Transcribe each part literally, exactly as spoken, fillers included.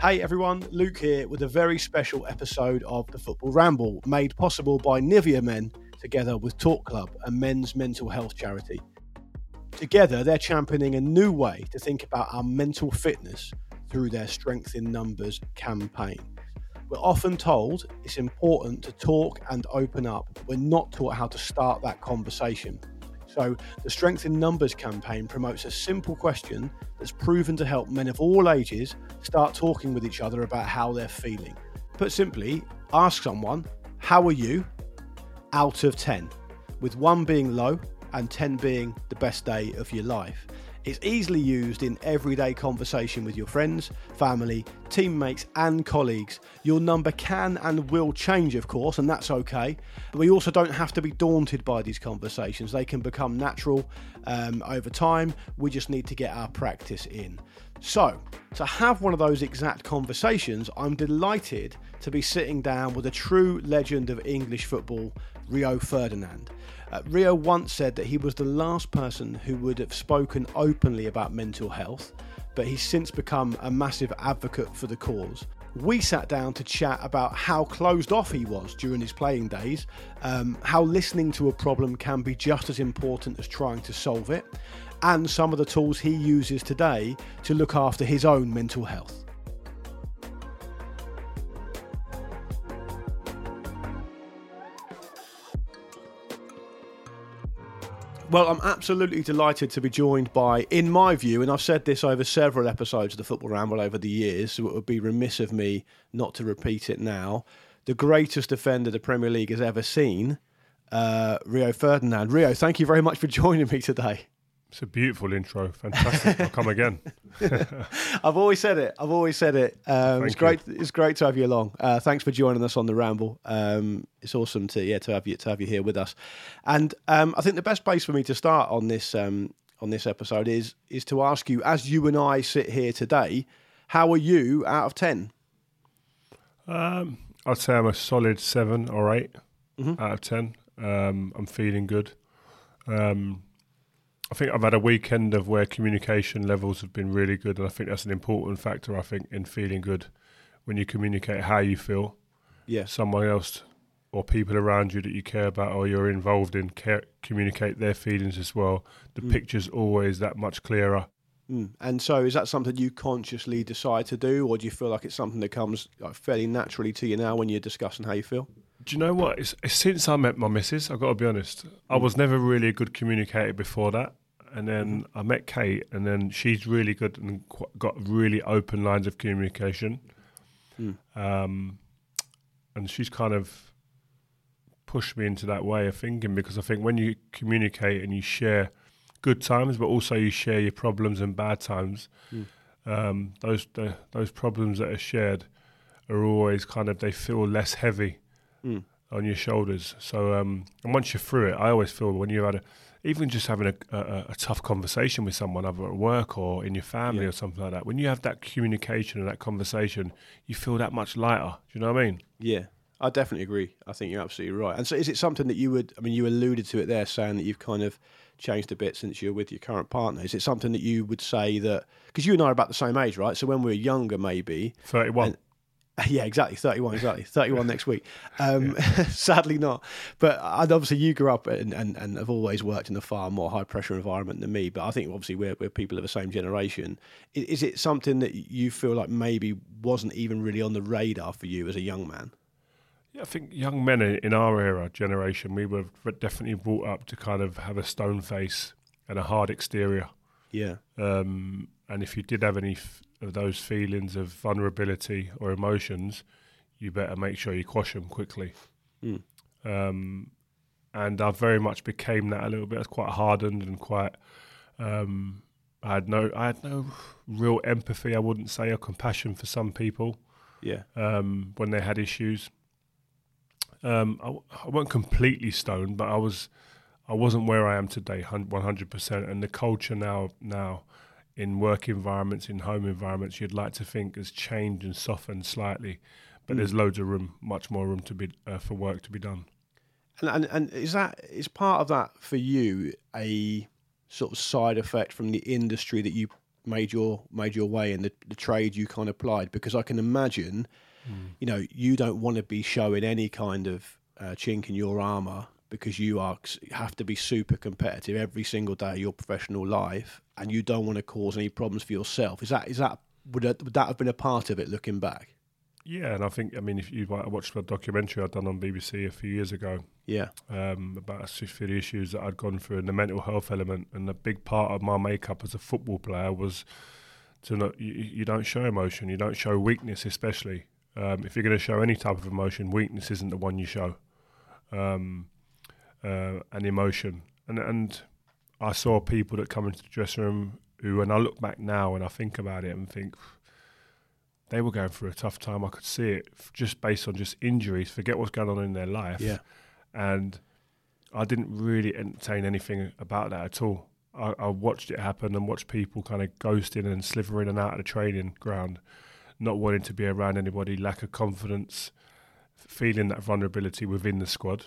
Hey everyone, Luke here with a very special episode of the Football Ramble, made possible by Nivea Men, together with Talk Club, a men's mental health charity. Together, they're championing a new way to think about our mental fitness through their Strength in Numbers campaign. We're often told it's important to talk and open up, but we're not taught how to start that conversation. So the Strength in Numbers campaign promotes a simple question that's proven to help men of all ages start talking with each other about how they're feeling. Put simply, ask someone, how are you, out of ten, with one being low and ten being the best day of your life. It's easily used in everyday conversation with your friends, family, teammates and colleagues. Your number can and will change, of course, and that's okay. But we also don't have to be daunted by these conversations. They can become natural um, over time. We just need to get our practice in. So, to have one of those exact conversations, I'm delighted to be sitting down with a true legend of English football, Rio Ferdinand. Uh, Rio once said that he was the last person who would have spoken openly about mental health, but he's since become a massive advocate for the cause. We sat down to chat about how closed off he was during his playing days, um, how listening to a problem can be just as important as trying to solve it, and some of the tools he uses today to look after his own mental health. Well, I'm absolutely delighted to be joined by, in my view, and I've said this over several episodes of the Football Ramble over the years, so it would be remiss of me not to repeat it now, the greatest defender the Premier League has ever seen, uh, Rio Ferdinand. Rio, thank you very much for joining me today. It's a beautiful intro. Fantastic. I'll come again. I've always said it. I've always said it. Um, it's great. You. It's great to have you along. Uh, thanks for joining us on the Ramble. Um, it's awesome to yeah to have you to have you here with us. And um, I think the best place for me to start on this um, on this episode is is to ask you, as you and I sit here today, how are you out of ten? Um, I'd say I'm a solid seven or eight mm-hmm. out of ten. Um, I'm feeling good. Um, I think I've had a weekend of where communication levels have been really good, and I think that's an important factor, I think, in feeling good. When you communicate how you feel, yeah, someone else or people around you that you care about or you're involved in care, communicate their feelings as well. The mm. picture's always that much clearer. Mm. And so is that something you consciously decide to do, or do you feel like it's something that comes like, fairly naturally to you now when you're discussing how you feel? Do you know what? It's, it's since I met my missus, I've got to be honest. Mm. I was never really a good communicator before that. And then I met Kate, and then she's really good and got really open lines of communication. Mm. Um, and she's kind of pushed me into that way of thinking, because I think when you communicate and you share good times, but also you share your problems and bad times, mm. um, those the, those problems that are shared are always kind of, they feel less heavy mm. on your shoulders. So, um, and once you're through it, I always feel when you had a, even just having a, a, a tough conversation with someone, either at work or in your family yeah. or something like that, when you have that communication and that conversation, you feel that much lighter. Do you know what I mean? Yeah, I definitely agree. I think you're absolutely right. And so is it something that you would, I mean, you alluded to it there, saying that you've kind of changed a bit since you're with your current partner. Is it something that you would say that, because you and I are about the same age, right? So when we were younger, maybe. thirty-one. And, yeah, exactly. thirty-one, exactly. thirty-one next week. Um, yeah. Sadly not. But I'd obviously, you grew up and, and, and have always worked in a far more high-pressure environment than me, but I think obviously we're, we're people of the same generation. Is, is it something that you feel like maybe wasn't even really on the radar for you as a young man? Yeah, I think young men in our era, generation, we were definitely brought up to kind of have a stone face and a hard exterior. Yeah. Um, and if you did have any... F- of those feelings of vulnerability or emotions, you better make sure you quash them quickly. Mm. Um, and I very much became that a little bit. I was quite hardened and quite. Um, I had no, I had no real empathy, I wouldn't say, or compassion for some people. Yeah. Um, when they had issues, um, I, I wasn't completely stoned, but I was. I wasn't where I am today, one hundred percent. And the culture now, now. in work environments, in home environments, you'd like to think has changed and softened slightly, but mm. there's loads of room, much more room to be uh, for work to be done. And, and and is that is part of that for you a sort of side effect from the industry that you made your made your way and the, the trade you kind of applied? Because I can imagine, mm. you know, you don't want to be showing any kind of uh, chink in your armour, because you are have to be super competitive every single day of your professional life, and you don't want to cause any problems for yourself. Is that is that would that, would that have been a part of it looking back? Yeah, and I think, I mean, if you I watched a documentary I'd done on B B C a few years ago, yeah, um, about a few of the issues that I'd gone through and the mental health element, and a big part of my makeup as a football player was to not you, you don't show emotion, you don't show weakness, especially um, if you're going to show any type of emotion, weakness isn't the one you show, um, uh, and emotion, and and I saw people that come into the dressing room who, and I look back now and I think about it and think, they were going through a tough time. I could see it just based on just injuries. Forget what's going on in their life. Yeah. And I didn't really entertain anything about that at all. I, I watched it happen and watched people kind of ghosting and slithering in and out of the training ground, not wanting to be around anybody, lack of confidence, feeling that vulnerability within the squad.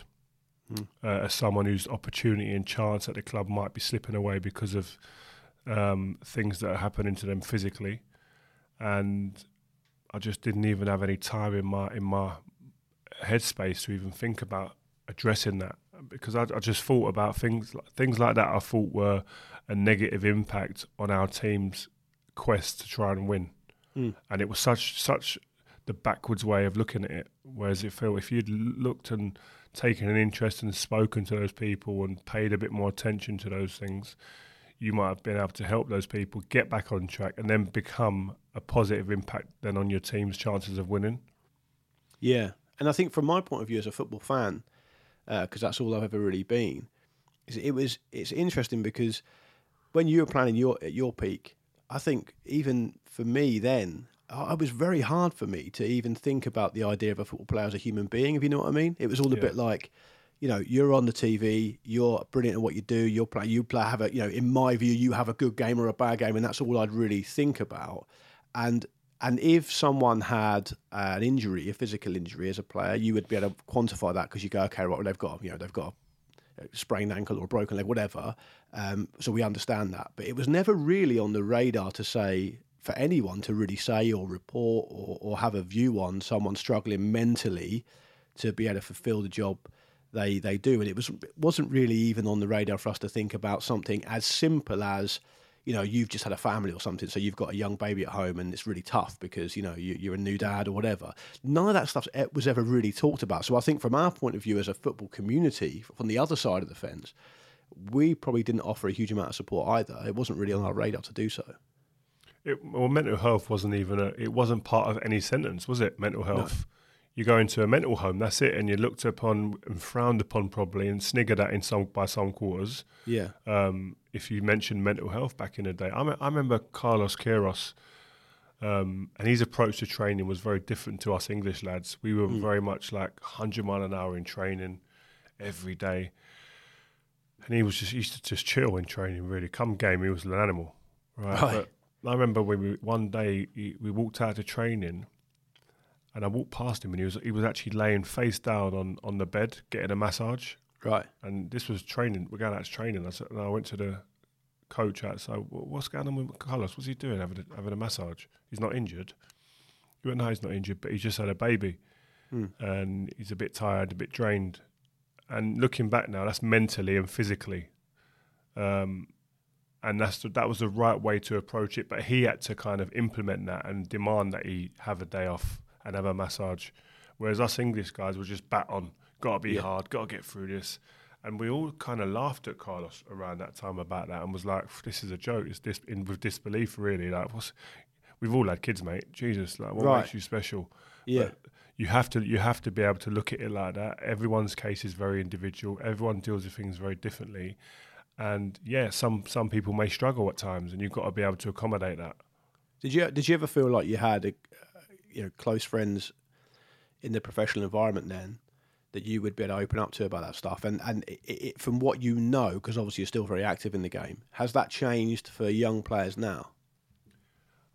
Mm. Uh, as someone whose opportunity and chance at the club might be slipping away because of um, things that are happening to them physically. And I just didn't even have any time in my in my headspace to even think about addressing that, because I, I just thought about things things like that. I thought were a negative impact on our team's quest to try and win, mm. and it was such such the backwards way of looking at it. Whereas if if you'd looked and taken an interest and spoken to those people and paid a bit more attention to those things, you might have been able to help those people get back on track and then become a positive impact then on your team's chances of winning. Yeah. And I think from my point of view as a football fan, because uh, that's all I've ever really been, is it was it's interesting because when you were playing your, at your peak, I think even for me then, it was very hard for me to even think about the idea of a football player as a human being, if you know what I mean. It was all a yeah. bit like... You know, you're on the T V. You're brilliant at what you do. You're play. You play. Have a. You know, in my view, you have a good game or a bad game, and that's all I'd really think about. And and if someone had uh, an injury, a physical injury as a player, you would be able to quantify that because you go, okay, right, well, they've got, you know, they've got a sprained ankle or a broken leg, whatever. Um, so we understand that. But it was never really on the radar to say for anyone to really say or report or, or have a view on someone struggling mentally to be able to fulfil the job They they do, and it was it wasn't really even on the radar for us to think about something as simple as, you know, you've just had a family or something, so you've got a young baby at home, and it's really tough because you know you, you're a new dad or whatever. None of that stuff was ever really talked about. So I think from our point of view as a football community, from the other side of the fence, we probably didn't offer a huge amount of support either. It wasn't really on our radar to do so. It, well, mental health wasn't even a, it wasn't part of any sentence, was it? Mental health. No. You go into a mental home, that's it, and you're looked upon and frowned upon probably and sniggered at in some by some quarters. Yeah. Um, if you mentioned mental health back in the day, I, me- I remember Carlos Quiros, um, and his approach to training was very different to us English lads. We were mm. very much like one hundred mile an hour in training every day, and he was just he used to just chill in training. Really, come game, he was an animal, right? right. But I remember when we one day he, we walked out to training. And I walked past him, and he was he was actually laying face down on, on the bed, getting a massage. Right. And this was training. We're going out to training. I said, and I went to the coach outside. What's going on with Carlos? What's he doing? Having a, having a massage? He's not injured. He went, no, he's not injured, but he just had a baby, mm. and he's a bit tired, a bit drained. And looking back now, that's mentally and physically. Um, and that's the, that was the right way to approach it. But he had to kind of implement that and demand that he have a day off and have a massage, whereas us English guys were just bat on, got to be yeah. hard, got to get through this. And we all kind of laughed at Carlos around that time about that and was like, this is a joke, it's dis- in with disbelief really. Like, what's, we've all had kids, mate, Jesus, like what right. makes you special? Yeah. But you have to you have to be able to look at it like that. Everyone's case is very individual, everyone deals with things very differently. And yeah, some, some people may struggle at times and you've got to be able to accommodate that. Did you, did you ever feel like you had a... you know, close friends in the professional environment then that you would be able to open up to about that stuff? And and it, it, from what you know, because obviously you're still very active in the game, has that changed for young players now?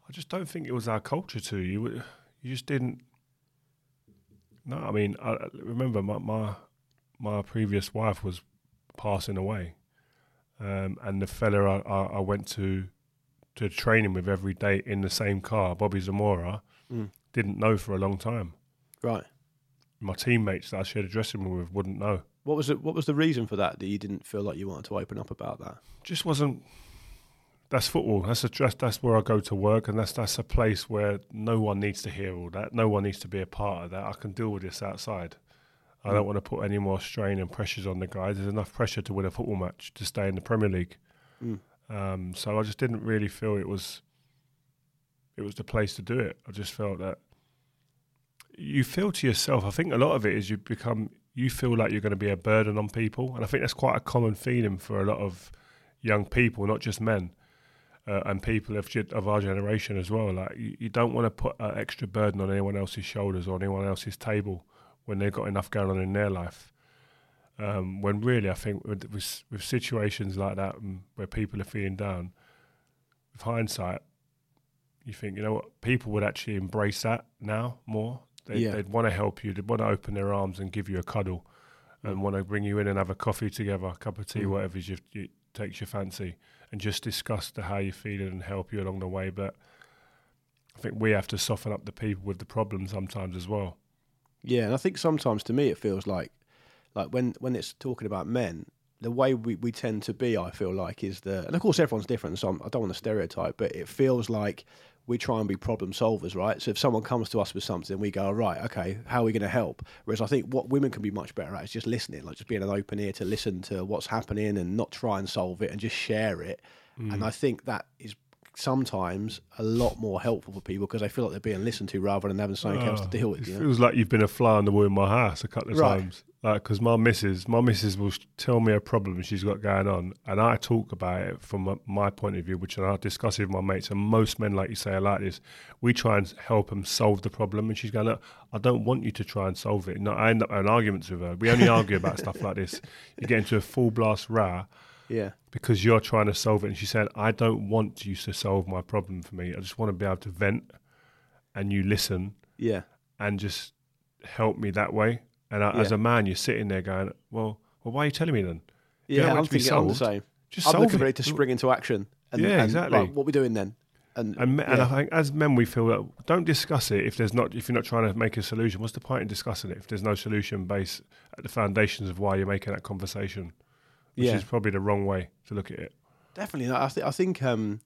I just don't think it was our culture to. You you just didn't... No, I mean, I remember my my, my previous wife was passing away, um, and the fella I, I, I went to to training with every day in the same car, Bobby Zamora, mm. didn't know for a long time. Right. My teammates that I shared a dressing room with wouldn't know. What was it? What was the reason for that? That you didn't feel like you wanted to open up about that? Just wasn't. That's football. That's a dress. That's where I go to work, and that's that's a place where no one needs to hear all that. No one needs to be a part of that. I can deal with this outside. I mm. don't want to put any more strain and pressures on the guys. There's enough pressure to win a football match to stay in the Premier League. Mm. Um, so I just didn't really feel it was. It was the place to do it. I just felt that. You feel to yourself, I think a lot of it is you become, you feel like you're going to be a burden on people. And I think that's quite a common feeling for a lot of young people, not just men, uh, and people of, of our generation as well. Like you, you don't want to put an extra burden on anyone else's shoulders or anyone else's table when they've got enough going on in their life. Um, when really, I think with, with, with situations like that where people are feeling down, with hindsight, you think, you know what, people would actually embrace that now more. They'd, yeah. they'd want to help you. They'd want to open their arms and give you a cuddle and mm. want to bring you in and have a coffee together, a cup of tea, mm. whatever you, you, takes your fancy, and just discuss the, how you're feeling and help you along the way. But I think we have to soften up the people with the problem sometimes as well. Yeah, and I think sometimes to me it feels like like when, when it's talking about men, the way we, we tend to be, I feel like, is the... And of course everyone's different, so I'm, I don't want to stereotype, but it feels like... We try and be problem solvers, right? So if someone comes to us with something, we go, all right, okay, how are we going to help? Whereas I think what women can be much better at is just listening, like just being an open ear to listen to what's happening and not try and solve it and just share it. Mm. And I think that is sometimes a lot more helpful for people because they feel like they're being listened to rather than having something oh, else to deal with. It you know? feels like you've been a fly on the wall in my house a couple of right. times. Like, because my missus, my missus will tell me a problem she's got going on, and I talk about it from my, my point of view, which I discuss it with my mates. And most men, like you say, are like this. We try and help them solve the problem, and she's going, "Look, I don't want you to try and solve it." And I end up having arguments with her. We only argue about stuff like this. You get into a full blast row, yeah, because you're trying to solve it, and she said, "I don't want you to solve my problem for me. I just want to be able to vent, and you listen, yeah, and just help me that way." And yeah. as a man, you're sitting there going, well, well, why are you telling me then? You yeah, I'm thinking solved, I'm the same. Just I'm solve looking it. ready to spring into action. And, yeah, and, exactly. Like, what are we doing then? And, and, yeah. and I think as men, we feel that don't discuss it if there's not if you're not trying to make a solution. What's the point in discussing it if there's no solution based at the foundations of why you're making that conversation? Which yeah. is probably the wrong way to look at it. Definitely. I, th- I think... Um,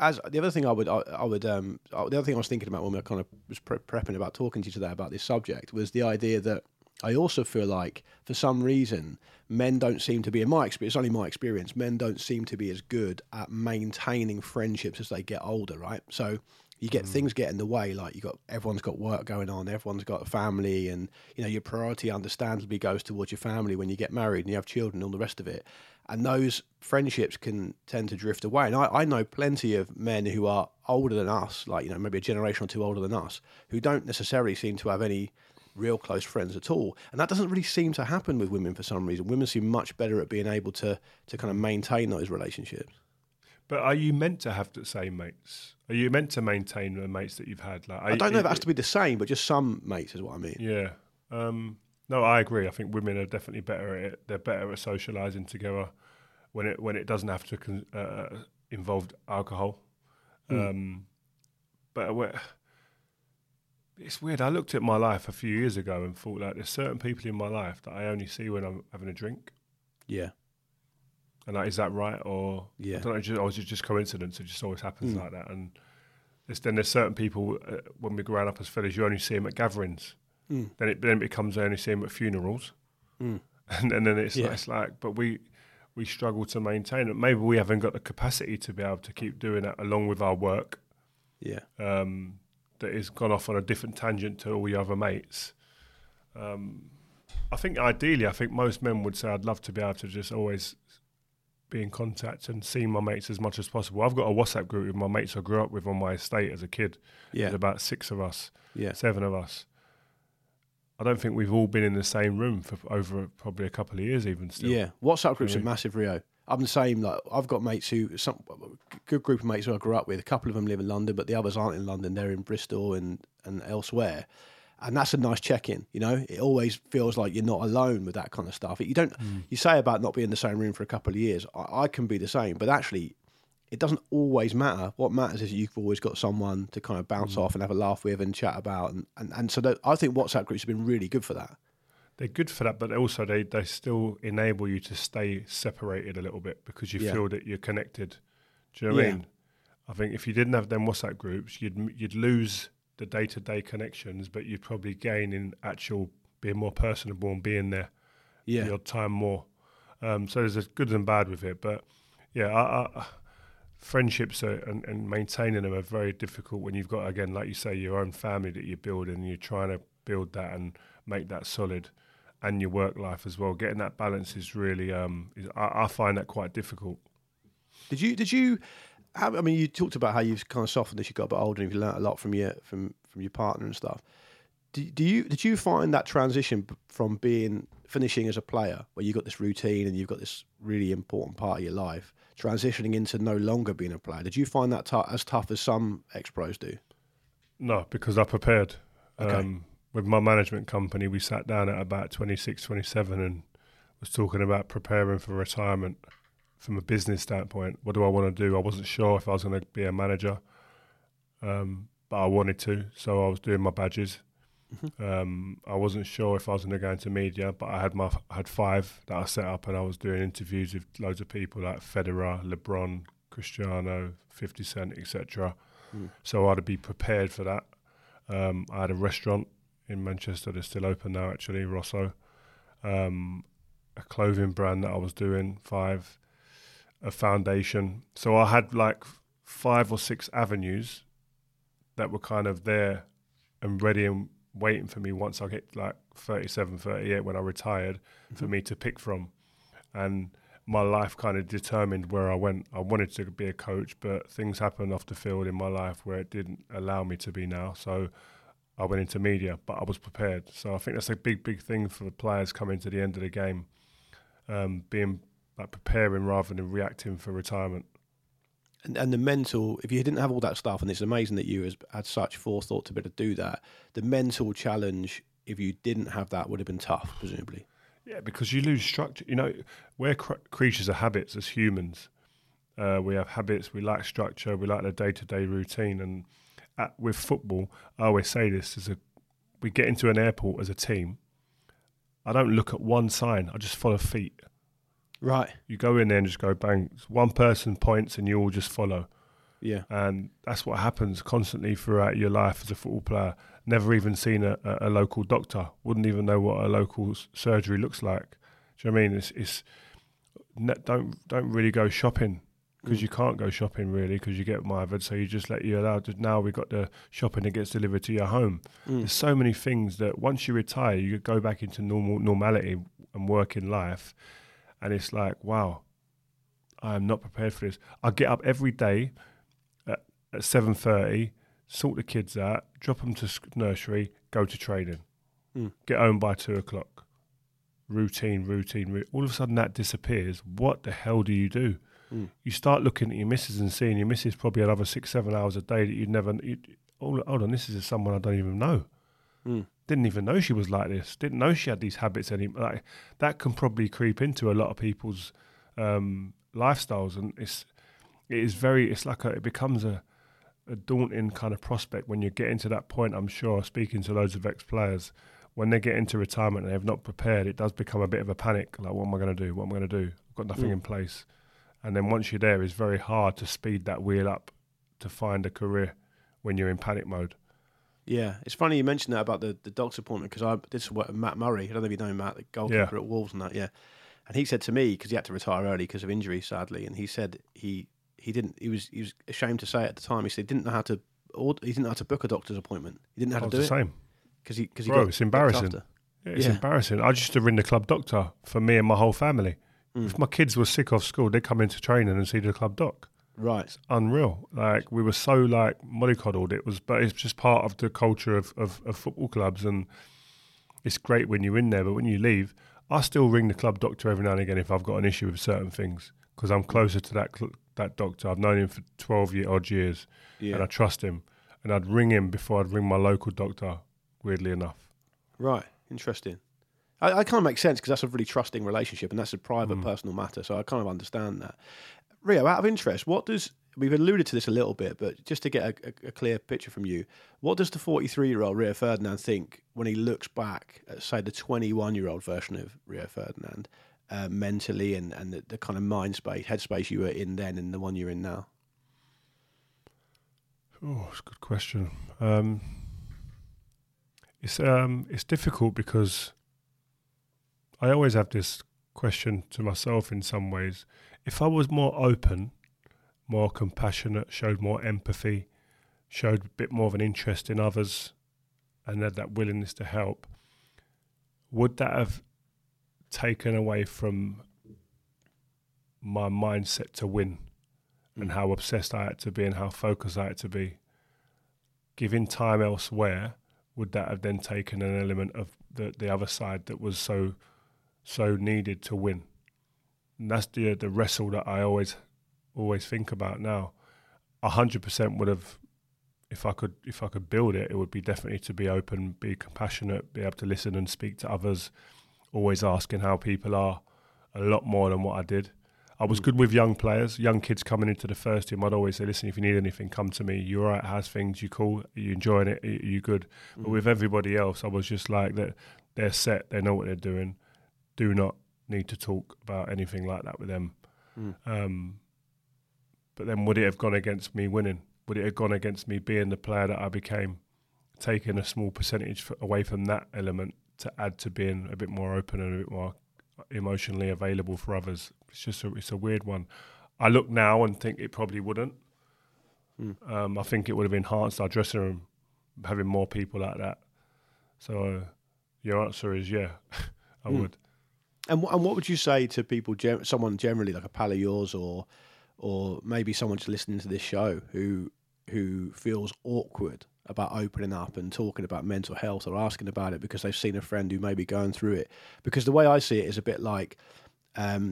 As the other thing I would, I, I would, um, I, the other thing I was thinking about when we were kind of was pre- prepping about talking to you today about this subject was the idea that I also feel like for some reason men don't seem to be, in my experience, only my experience, men don't seem to be as good at maintaining friendships as they get older, right? So you get mm. things get in the way, like you got everyone's got work going on, everyone's got a family, and you know your priority understandably goes towards your family when you get married and you have children and all the rest of it. And those friendships can tend to drift away. And I, I know plenty of men who are older than us, like, you know, maybe a generation or two older than us, who don't necessarily seem to have any real close friends at all. And that doesn't really seem to happen with women for some reason. Women seem much better at being able to to kind of maintain those relationships. But are you meant to have the same mates? Are you meant to maintain the mates that you've had? Like, I don't you, know if it has to be the same, but just some mates is what I mean. Yeah. Um, no, I agree. I think women are definitely better at it. They're better at socialising together. When it when it doesn't have to con- uh, involve alcohol, mm. um, but it's weird. I looked at my life a few years ago and thought like, there's certain people in my life that I only see when I'm having a drink. Yeah, and like, is that right? Or yeah, I don't know. Just, or is it just coincidence? It just always happens mm. like that. And it's, then there's certain people uh, when we growing up as fellas, you only see them at gatherings. Mm. Then it then it becomes I only see them at funerals, mm. and, and then it's yeah. like, it's like, but we. we struggle to maintain it. Maybe we haven't got the capacity to be able to keep doing that along with our work. Yeah. Um, that has gone off on a different tangent to all your other mates. Um, I think ideally, I think most men would say, I'd love to be able to just always be in contact and see my mates as much as possible. I've got a WhatsApp group with my mates I grew up with on my estate as a kid. Yeah. There's about six of us, yeah. seven of us. I don't think we've all been in the same room for over probably a couple of years even still. Yeah, WhatsApp groups I mean, are massive, Rio. I'm the same. Like I've got mates who, some good group of mates who I grew up with, a couple of them live in London, but the others aren't in London. They're in Bristol and, and elsewhere. And that's a nice check-in, you know? It always feels like you're not alone with that kind of stuff. You don't. Mm. You say about not being in the same room for a couple of years. I, I can be the same, but actually it doesn't always matter. What matters is you've always got someone to kind of bounce mm. off and have a laugh with and chat about. And, and, and so that, I think WhatsApp groups have been really good for that. They're good for that, but also they, they still enable you to stay separated a little bit because you yeah. feel that you're connected. Do you know what yeah. I mean? I think if you didn't have them WhatsApp groups, you'd you'd lose the day-to-day connections, but you'd probably gain in actual being more personable and being there yeah. your time more. Um, so there's a good and bad with it. But, yeah, I, I, friendships are, and, and maintaining them are very difficult when you've got, again, like you say, your own family that you're building and you're trying to build that and make that solid, and your work life as well. Getting that balance is really, um, is, I, I find that quite difficult. Did you, did you, how, I mean, you talked about how you've kind of softened as you got a bit older and you've learnt a lot from your, from, from your partner and stuff. Do, do you, did you find that transition from being, finishing as a player, where you've got this routine and you've got this really important part of your life, transitioning into no longer being a player, did you find that t- as tough as some ex-pros do? No, because I prepared. Okay. Um, with my management company, we sat down at about twenty-six, twenty-seven and was talking about preparing for retirement from a business standpoint. What do I want to do? I wasn't sure if I was going to be a manager, um, but I wanted to. So I was doing my badges. Mm-hmm. Um, I wasn't sure if I was going to go into media, but I had my I had five that I set up, and I was doing interviews with loads of people like Federer, LeBron, Cristiano, fifty Cent, et cetera. Mm. So I had to be prepared for that. Um, I had a restaurant in Manchester that's still open now, actually, Rosso. Um, a clothing brand that I was doing, five, a foundation. So I had like five or six avenues that were kind of there and ready and waiting for me once I get like thirty-seven, thirty-eight when I retired mm-hmm. for me to pick from. And my life kind of determined where I went. I wanted to be a coach, but things happened off the field in my life where it didn't allow me to be now. So I went into media, but I was prepared. So I think that's a big, big thing for the players coming to the end of the game, um, being like preparing rather than reacting for retirement. And, and the mental, if you didn't have all that stuff, and it's amazing that you has, had such forethought to be able to do that, the mental challenge, if you didn't have that, would have been tough, presumably. Yeah, because you lose structure. You know, we're cr- creatures of habits as humans. Uh, we have habits, we lack structure, we lack the day-to-day routine, and At, with football, I always say this, is a, we get into an airport as a team. I don't look at one sign, I just follow feet. Right. You go in there and just go bang. One person points and you all just follow. Yeah. And that's what happens constantly throughout your life as a football player. Never even seen a, a, a local doctor. Wouldn't even know what a local s- surgery looks like. Do you know what I mean? It's, it's ne- don't don't really go shopping. Because you can't go shopping really, because you get mired, so you just let you allow. Now we've got the shopping that gets delivered to your home. Mm. There's so many things that once you retire, you go back into normal normality and work in life, and it's like, wow, I am not prepared for this. I get up every day at, at seven thirty, sort the kids out, drop them to nursery, go to training, mm. get home by two o'clock. Routine, routine, routine. All of a sudden that disappears. What the hell do you do? Mm. You start looking at your missus and seeing your missus probably another six, seven hours a day that you'd never... You'd, hold on, this is someone I don't even know. Mm. Didn't even know she was like this. Didn't know she had these habits anymore. Like, that can probably creep into a lot of people's um, lifestyles, and it's it is very... It's like a, it becomes a, a daunting kind of prospect when you get into that point, I'm sure, speaking to loads of ex-players. When they get into retirement and they've not prepared, it does become a bit of a panic. Like, what am I going to do? What am I going to do? I've got nothing mm. in place. And then once you're there, it's very hard to speed that wheel up to find a career when you're in panic mode. Yeah, it's funny you mentioned that about the, the doctor's appointment, because I did some work with Matt Murray. I don't know if you know Matt, the goalkeeper yeah. at Wolves and that, yeah. And he said to me, because he had to retire early because of injury, sadly, and he said he he didn't, he was he was ashamed to say it at the time, he said he didn't know how to, he didn't know how to book a doctor's appointment. He didn't know how to do it. It's the same. Cause he, cause he Bro, it's embarrassing. Yeah, it's yeah. embarrassing. I used to ring the club doctor for me and my whole family. Mm. If my kids were sick off school, they'd come into training and see the club doc. Right. It's unreal. Like, we were so, like, mollycoddled. It was, but it's just part of the culture of, of, of football clubs, and it's great when you're in there, but when you leave, I still ring the club doctor every now and again if I've got an issue with certain things, because I'm closer to that cl- that doctor. I've known him for twelve year odd years, yeah. and I trust him. And I'd ring him before I'd ring my local doctor, weirdly enough. Right. Interesting. I, I kind of make sense, because that's a really trusting relationship and that's a private mm. personal matter. So I kind of understand that. Rio, out of interest, what does we've alluded to this a little bit, but just to get a, a, a clear picture from you, what does the forty-three-year-old Rio Ferdinand think when he looks back at, say, the twenty-one-year-old version of Rio Ferdinand, uh, mentally and, and the, the kind of mind space, headspace you were in then and the one you're in now? Oh, it's a good question. Um, it's um, it's difficult because I always have this question to myself in some ways. If I was more open, more compassionate, showed more empathy, showed a bit more of an interest in others, and had that willingness to help, would that have taken away from my mindset to win mm. and how obsessed I had to be and how focused I had to be? Giving time elsewhere, would that have then taken an element of the, the other side that was so so needed to win? And that's the, the wrestle that I always... always think about now. A hundred percent would have, if I could if I could build it, it would be definitely to be open, be compassionate, be able to listen and speak to others, always asking how people are, a lot more than what I did. I was good with young players, young kids coming into the first team. I'd always say, listen, if you need anything, come to me. You all right? How's things? You cool? Are you enjoying it? Are you good? Mm-hmm. But with everybody else, I was just like, that. They're set, they know what they're doing. Do not need to talk about anything like that with them. Mm. Um But then would it have gone against me winning? Would it have gone against me being the player that I became, taking a small percentage f- away from that element to add to being a bit more open and a bit more emotionally available for others? It's just a, it's a weird one. I look now and think it probably wouldn't. Mm. Um, I think it would have enhanced our dressing room, having more people like that. So uh, your answer is yeah, I mm. would. And, w- and what would you say to people, gem- someone generally, like a pal of yours or... or maybe someone just listening to this show who who feels awkward about opening up and talking about mental health or asking about it because they've seen a friend who may be going through it? Because the way I see it is a bit like, um,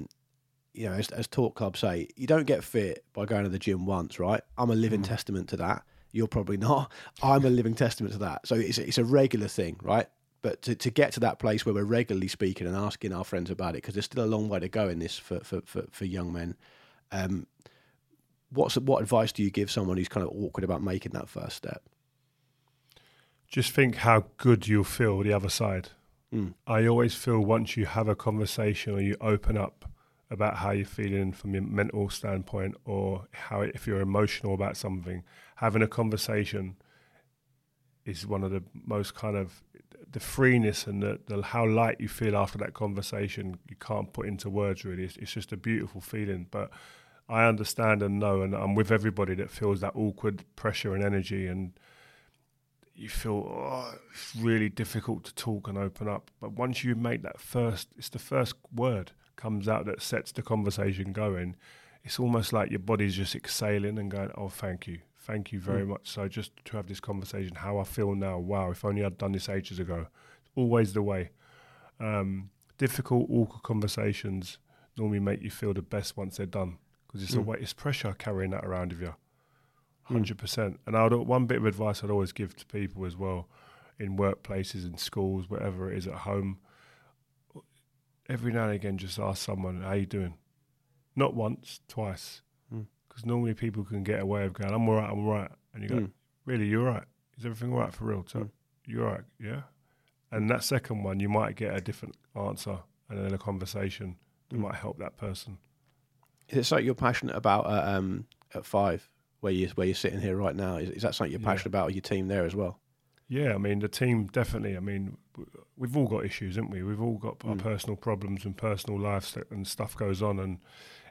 you know, as, as Talk Club say, you don't get fit by going to the gym once, right? I'm a living mm. testament to that. You're probably not. I'm a living testament to that. So it's, it's a regular thing, right? But to, to get to that place where we're regularly speaking and asking our friends about it, because there's still a long way to go in this for, for, for, for young men, Um, what's what advice do you give someone who's kind of awkward about making that first step? Just think how good you'll feel the other side. Mm. I always feel once you have a conversation or you open up about how you're feeling from your mental standpoint or how if you're emotional about something, having a conversation is one of the most kind of the freeness and the, the how light you feel after that conversation. You can't put into words really. It's, it's just a beautiful feeling. But I understand and know, and I'm with everybody that feels that awkward pressure and energy, and you feel oh, it's really difficult to talk and open up. But once you make that first, it's the first word comes out that sets the conversation going. It's almost like your body's just exhaling and going, oh, thank you. Thank you very mm. much. So just to have this conversation, how I feel now. Wow, if only I'd done this ages ago. It's always the way. Um, difficult, awkward conversations normally make you feel the best once they're done. Because it's mm. a way, it's pressure carrying that around with you. one hundred percent. Mm. And I'd, one bit of advice I'd always give to people as well, in workplaces, in schools, wherever it is, at home, every now and again just ask someone, how you doing? Not once, twice. Because normally people can get away with going, I'm all right, I'm all right. And you go, mm. really, you're all right? Is everything all right for real? So mm. you're all right, yeah? And that second one, you might get a different answer and then a conversation that mm. might help that person. Is it something you're passionate about at, um, at Five, where, you, where you're sitting here right now? Is, is that something you're passionate yeah. about with your team there as well? Yeah, I mean, the team definitely. I mean, we've all got issues, haven't we? We've all got mm. our personal problems and personal lives and stuff goes on, and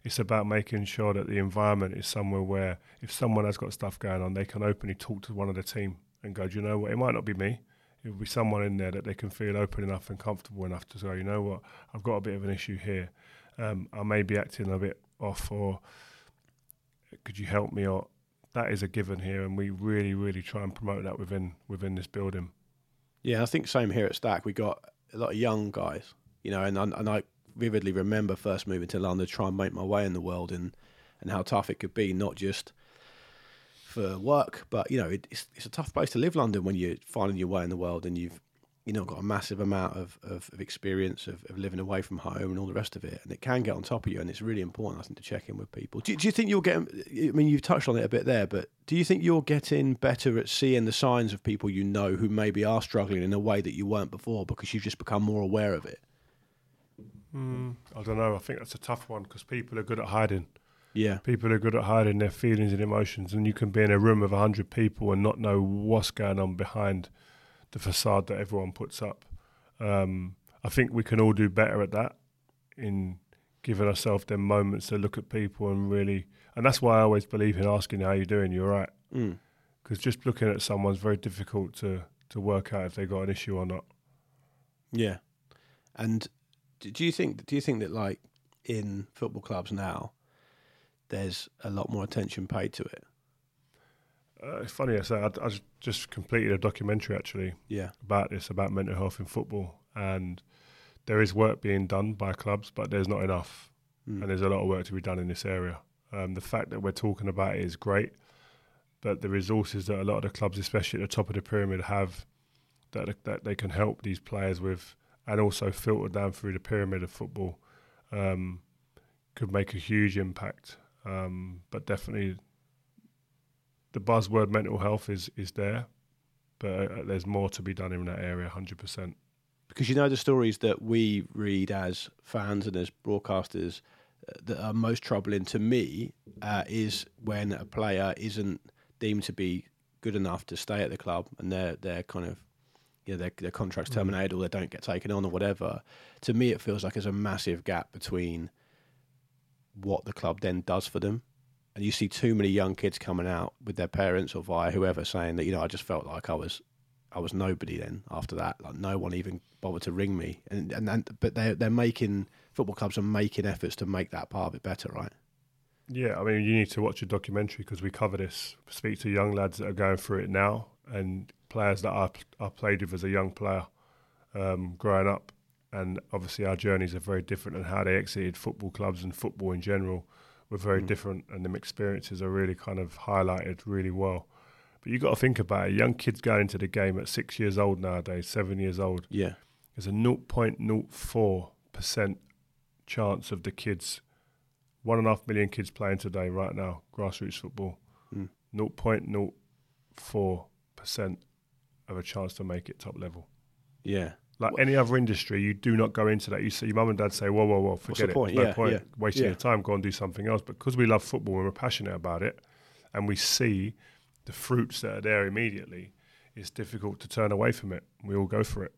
it's about making sure that the environment is somewhere where if someone has got stuff going on, they can openly talk to one of the team and go, do you know what, it might not be me. It will be someone in there that they can feel open enough and comfortable enough to go, you know what, I've got a bit of an issue here. Um, I may be acting a bit off, or could you help me? Or that is a given here, and we really, really try and promote that within within this building. Yeah, I think same here at Stack. We got a lot of young guys, you know, and, and I... vividly remember first moving to London to try and make my way in the world, and and how tough it could be, not just for work, but you know it, it's it's a tough place to live, London, when you're finding your way in the world and you've you know, got a massive amount of, of, of experience of, of living away from home and all the rest of it, and it can get on top of you, and it's really important, I think, to check in with people. Do, do you think you're getting, I mean, you've touched on it a bit there, but do you think you're getting better at seeing the signs of people you know who maybe are struggling in a way that you weren't before because you've just become more aware of it? Mm, I don't know. I think that's a tough one because people are good at hiding. Yeah. People are good at hiding their feelings and emotions, and you can be in a room of a hundred people and not know what's going on behind the facade that everyone puts up. Um, I think we can all do better at that, in giving ourselves them moments to look at people and really... And that's why I always believe in asking, how you doing? You're right. Because mm. just looking at someone's very difficult to, to work out if they got an issue or not. Yeah. And do you think, do you think that, like, in football clubs now, there's a lot more attention paid to it? Uh, it's funny, I said I, I just completed a documentary actually yeah. about this, about mental health in football, and there is work being done by clubs, but there's not enough, mm. and there's a lot of work to be done in this area. Um, the fact that we're talking about it is great, but the resources that a lot of the clubs, especially at the top of the pyramid, have that that they can help these players with, and also filter down through the pyramid of football, um, could make a huge impact. Um, but definitely, the buzzword mental health is, is there, but there's more to be done in that area, one hundred percent. Because you know the stories that we read as fans and as broadcasters that are most troubling to me uh, is when a player isn't deemed to be good enough to stay at the club, and they're, they're kind of, you know, their, their contract's terminated or they don't get taken on or whatever. To me, it feels like there's a massive gap between what the club then does for them. And you see too many young kids coming out with their parents or via whoever saying that, you know, I just felt like I was, I was nobody then after that. Like no one even bothered to ring me. And and, and but they they're making, football clubs are making efforts to make that part of it better, right? Yeah, I mean, you need to watch a documentary because we cover this. Speak to young lads that are going through it now, and players that I I played with as a young player, um, growing up, and obviously our journeys are very different, and how they exited football clubs and football in general were very mm. different, and them experiences are really kind of highlighted really well. But you got to think about it. Young kids going into the game at six years old nowadays, seven years old. Yeah. There's a zero point zero four percent chance of the kids, one and a half million kids playing today, right now, grassroots football, mm. zero point zero four percent of a chance to make it top level. Yeah. Like any other industry, you do not go into that. You see, your mum and dad say, whoa, whoa, whoa, forget it. What's the point? No yeah, point yeah, wasting yeah. your time, go and do something else. But because we love football and we're passionate about it, and we see the fruits that are there immediately, it's difficult to turn away from it. We all go for it.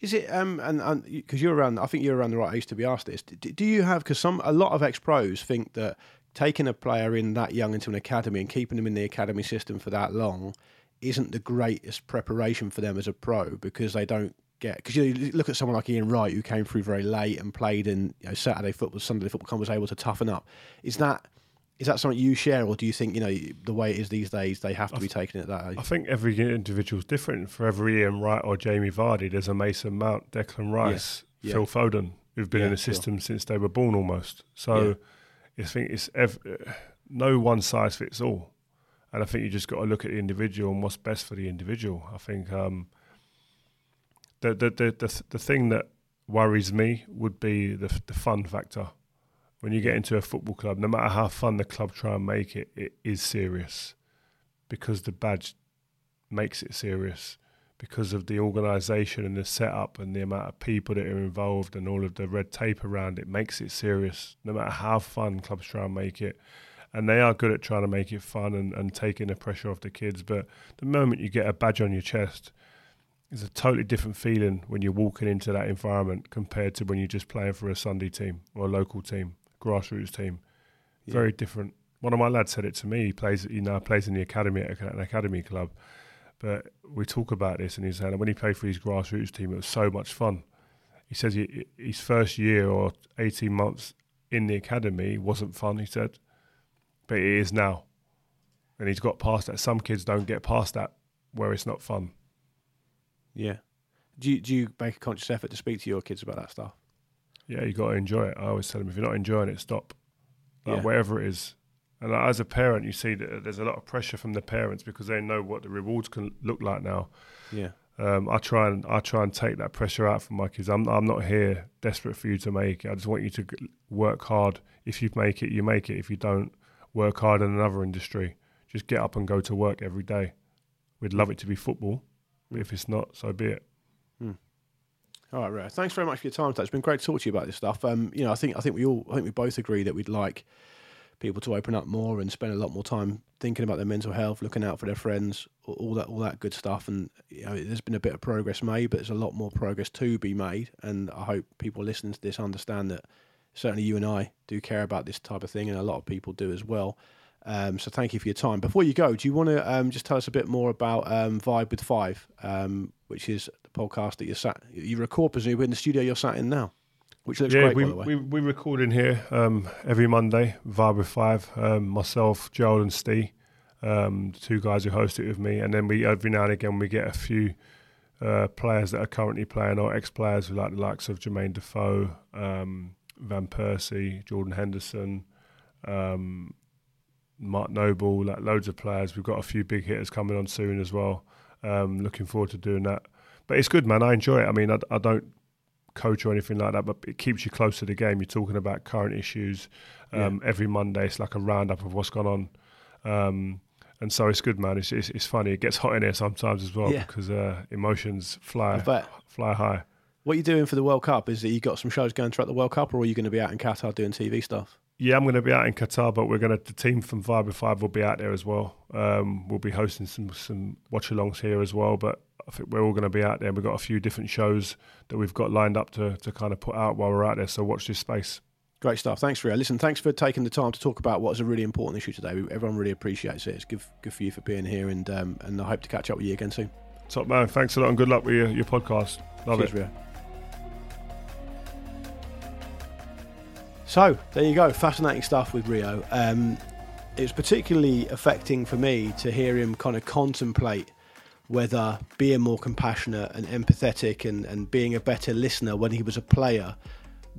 Is it, um, and because you're around, I think you're around the right age to be asked this. Do, do you have, because some, a lot of ex-pros think that taking a player in that young into an academy and keeping them in the academy system for that long isn't the greatest preparation for them as a pro, because they don't, because you, know, you look at someone like Ian Wright, who came through very late and played in, you know, Saturday football, Sunday football, and was able to toughen up. Is that is that something you share, or do you think, you know, the way it is these days, they have to I be th- taken at that age? I think every individual is different. For every Ian Wright or Jamie Vardy, there's a Mason Mount, Declan Rice, yeah. Phil yeah. Foden, who've been yeah, in the system sure. since they were born almost. So yeah. I think it's ev- no one size fits all. And I think you just got to look at the individual and what's best for the individual. I think... Um, The, the the the the thing that worries me would be the the fun factor. When you get into a football club, no matter how fun the club try and make it, it is serious, because the badge makes it serious, because of the organisation and the setup and the amount of people that are involved and all of the red tape around it makes it serious. No matter how fun clubs try and make it, and they are good at trying to make it fun and, and taking the pressure off the kids, but the moment you get a badge on your chest, it's a totally different feeling when you're walking into that environment compared to when you're just playing for a Sunday team or a local team, grassroots team. Yeah. Very different. One of my lads said it to me. He plays, you know, plays in the academy at an academy club. But we talk about this, and he's saying that when he played for his grassroots team, it was so much fun. He says he, his first year or eighteen months in the academy wasn't fun, he said. But it is now. And he's got past that. Some kids don't get past that, where it's not fun. Yeah. Do you, do you make a conscious effort to speak to your kids about that stuff? Yeah, you got to enjoy it. I always tell them, if you're not enjoying it, stop. Like, yeah. Wherever it is. And like, as a parent, you see that there's a lot of pressure from the parents because they know what the rewards can look like now. Yeah. Um, I try and I try and take that pressure out from my kids. I'm I'm not here desperate for you to make it. I just want you to work hard. If you make it, you make it. If you don't, work hard in another industry. Just get up and go to work every day. We'd love it to be football, but if it's not, so be it. Mm. All right, Rio. Thanks very much for your time today. It's been great to talk to you about this stuff. Um, you know, I think I think we all I think we both agree that we'd like people to open up more and spend a lot more time thinking about their mental health, looking out for their friends, all that all that good stuff. And you know, there's been a bit of progress made, but there's a lot more progress to be made. And I hope people listening to this understand that certainly you and I do care about this type of thing, and a lot of people do as well. Um, so thank you for your time. Before you go, do you want to um, just tell us a bit more about um, Vibe with Five, um, which is the podcast that you sat, you record presumably in the studio you're sat in now? Which looks yeah, great, we, by the way. We, we record in here um, every Monday, Vibe with Five, um, myself, Joel and Stee, um, the two guys who host it with me. And then we every now and again we get a few uh, players that are currently playing or ex-players, who like the likes of Jermaine Defoe, um, Van Persie, Jordan Henderson, um, Mark Noble, like loads of players. We've got a few big hitters coming on soon as well. Um, looking forward to doing that. But it's good, man. I enjoy it. I mean, I, I don't... coach or anything like that, but it keeps you close to the game. You're talking about current issues um, yeah. every Monday. It's like a roundup of what's gone on, um, and so it's good, man. It's, it's it's funny. It gets hot in here sometimes as well yeah. because uh, emotions fly fly high. What you're doing for the World Cup is that you got some shows going throughout the World Cup, or are you going to be out in Qatar doing T V stuff? Yeah, I'm going to be out in Qatar, but we're going to the team from Five by Five will be out there as well. Um, we'll be hosting some some watch-alongs here as well, but I think we're all going to be out there. We've got a few different shows that we've got lined up to to kind of put out while we're out there. So watch this space. Great stuff. Thanks, Rio. Listen, thanks for taking the time to talk about what is a really important issue today. Everyone really appreciates it. It's good, good for you for being here, and um, and I hope to catch up with you again soon. Top man. Thanks a lot, and good luck with your, your podcast. Love Cheers, it. Rio. So there you go. Fascinating stuff with Rio. Um, it was particularly affecting for me to hear him kind of contemplate whether being more compassionate and empathetic and, and being a better listener when he was a player,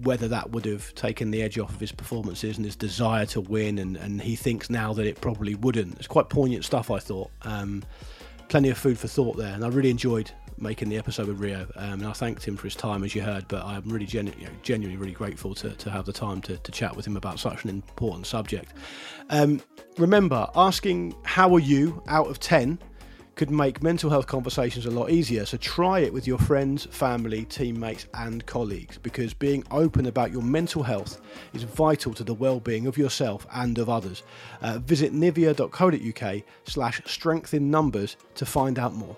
whether that would have taken the edge off of his performances and his desire to win, and, and he thinks now that it probably wouldn't. It's quite poignant stuff, I thought. Um, plenty of food for thought there, and I really enjoyed making the episode with Rio, um, and I thanked him for his time, as you heard, but I'm really genu- you know, genuinely really grateful to, to have the time to, to chat with him about such an important subject. Um, remember, asking how are you out of ten could make mental health conversations a lot easier. So try it with your friends, family, teammates and colleagues, because being open about your mental health is vital to the well-being of yourself and of others. Uh, visit nivea.co.uk slash strength in numbers to find out more.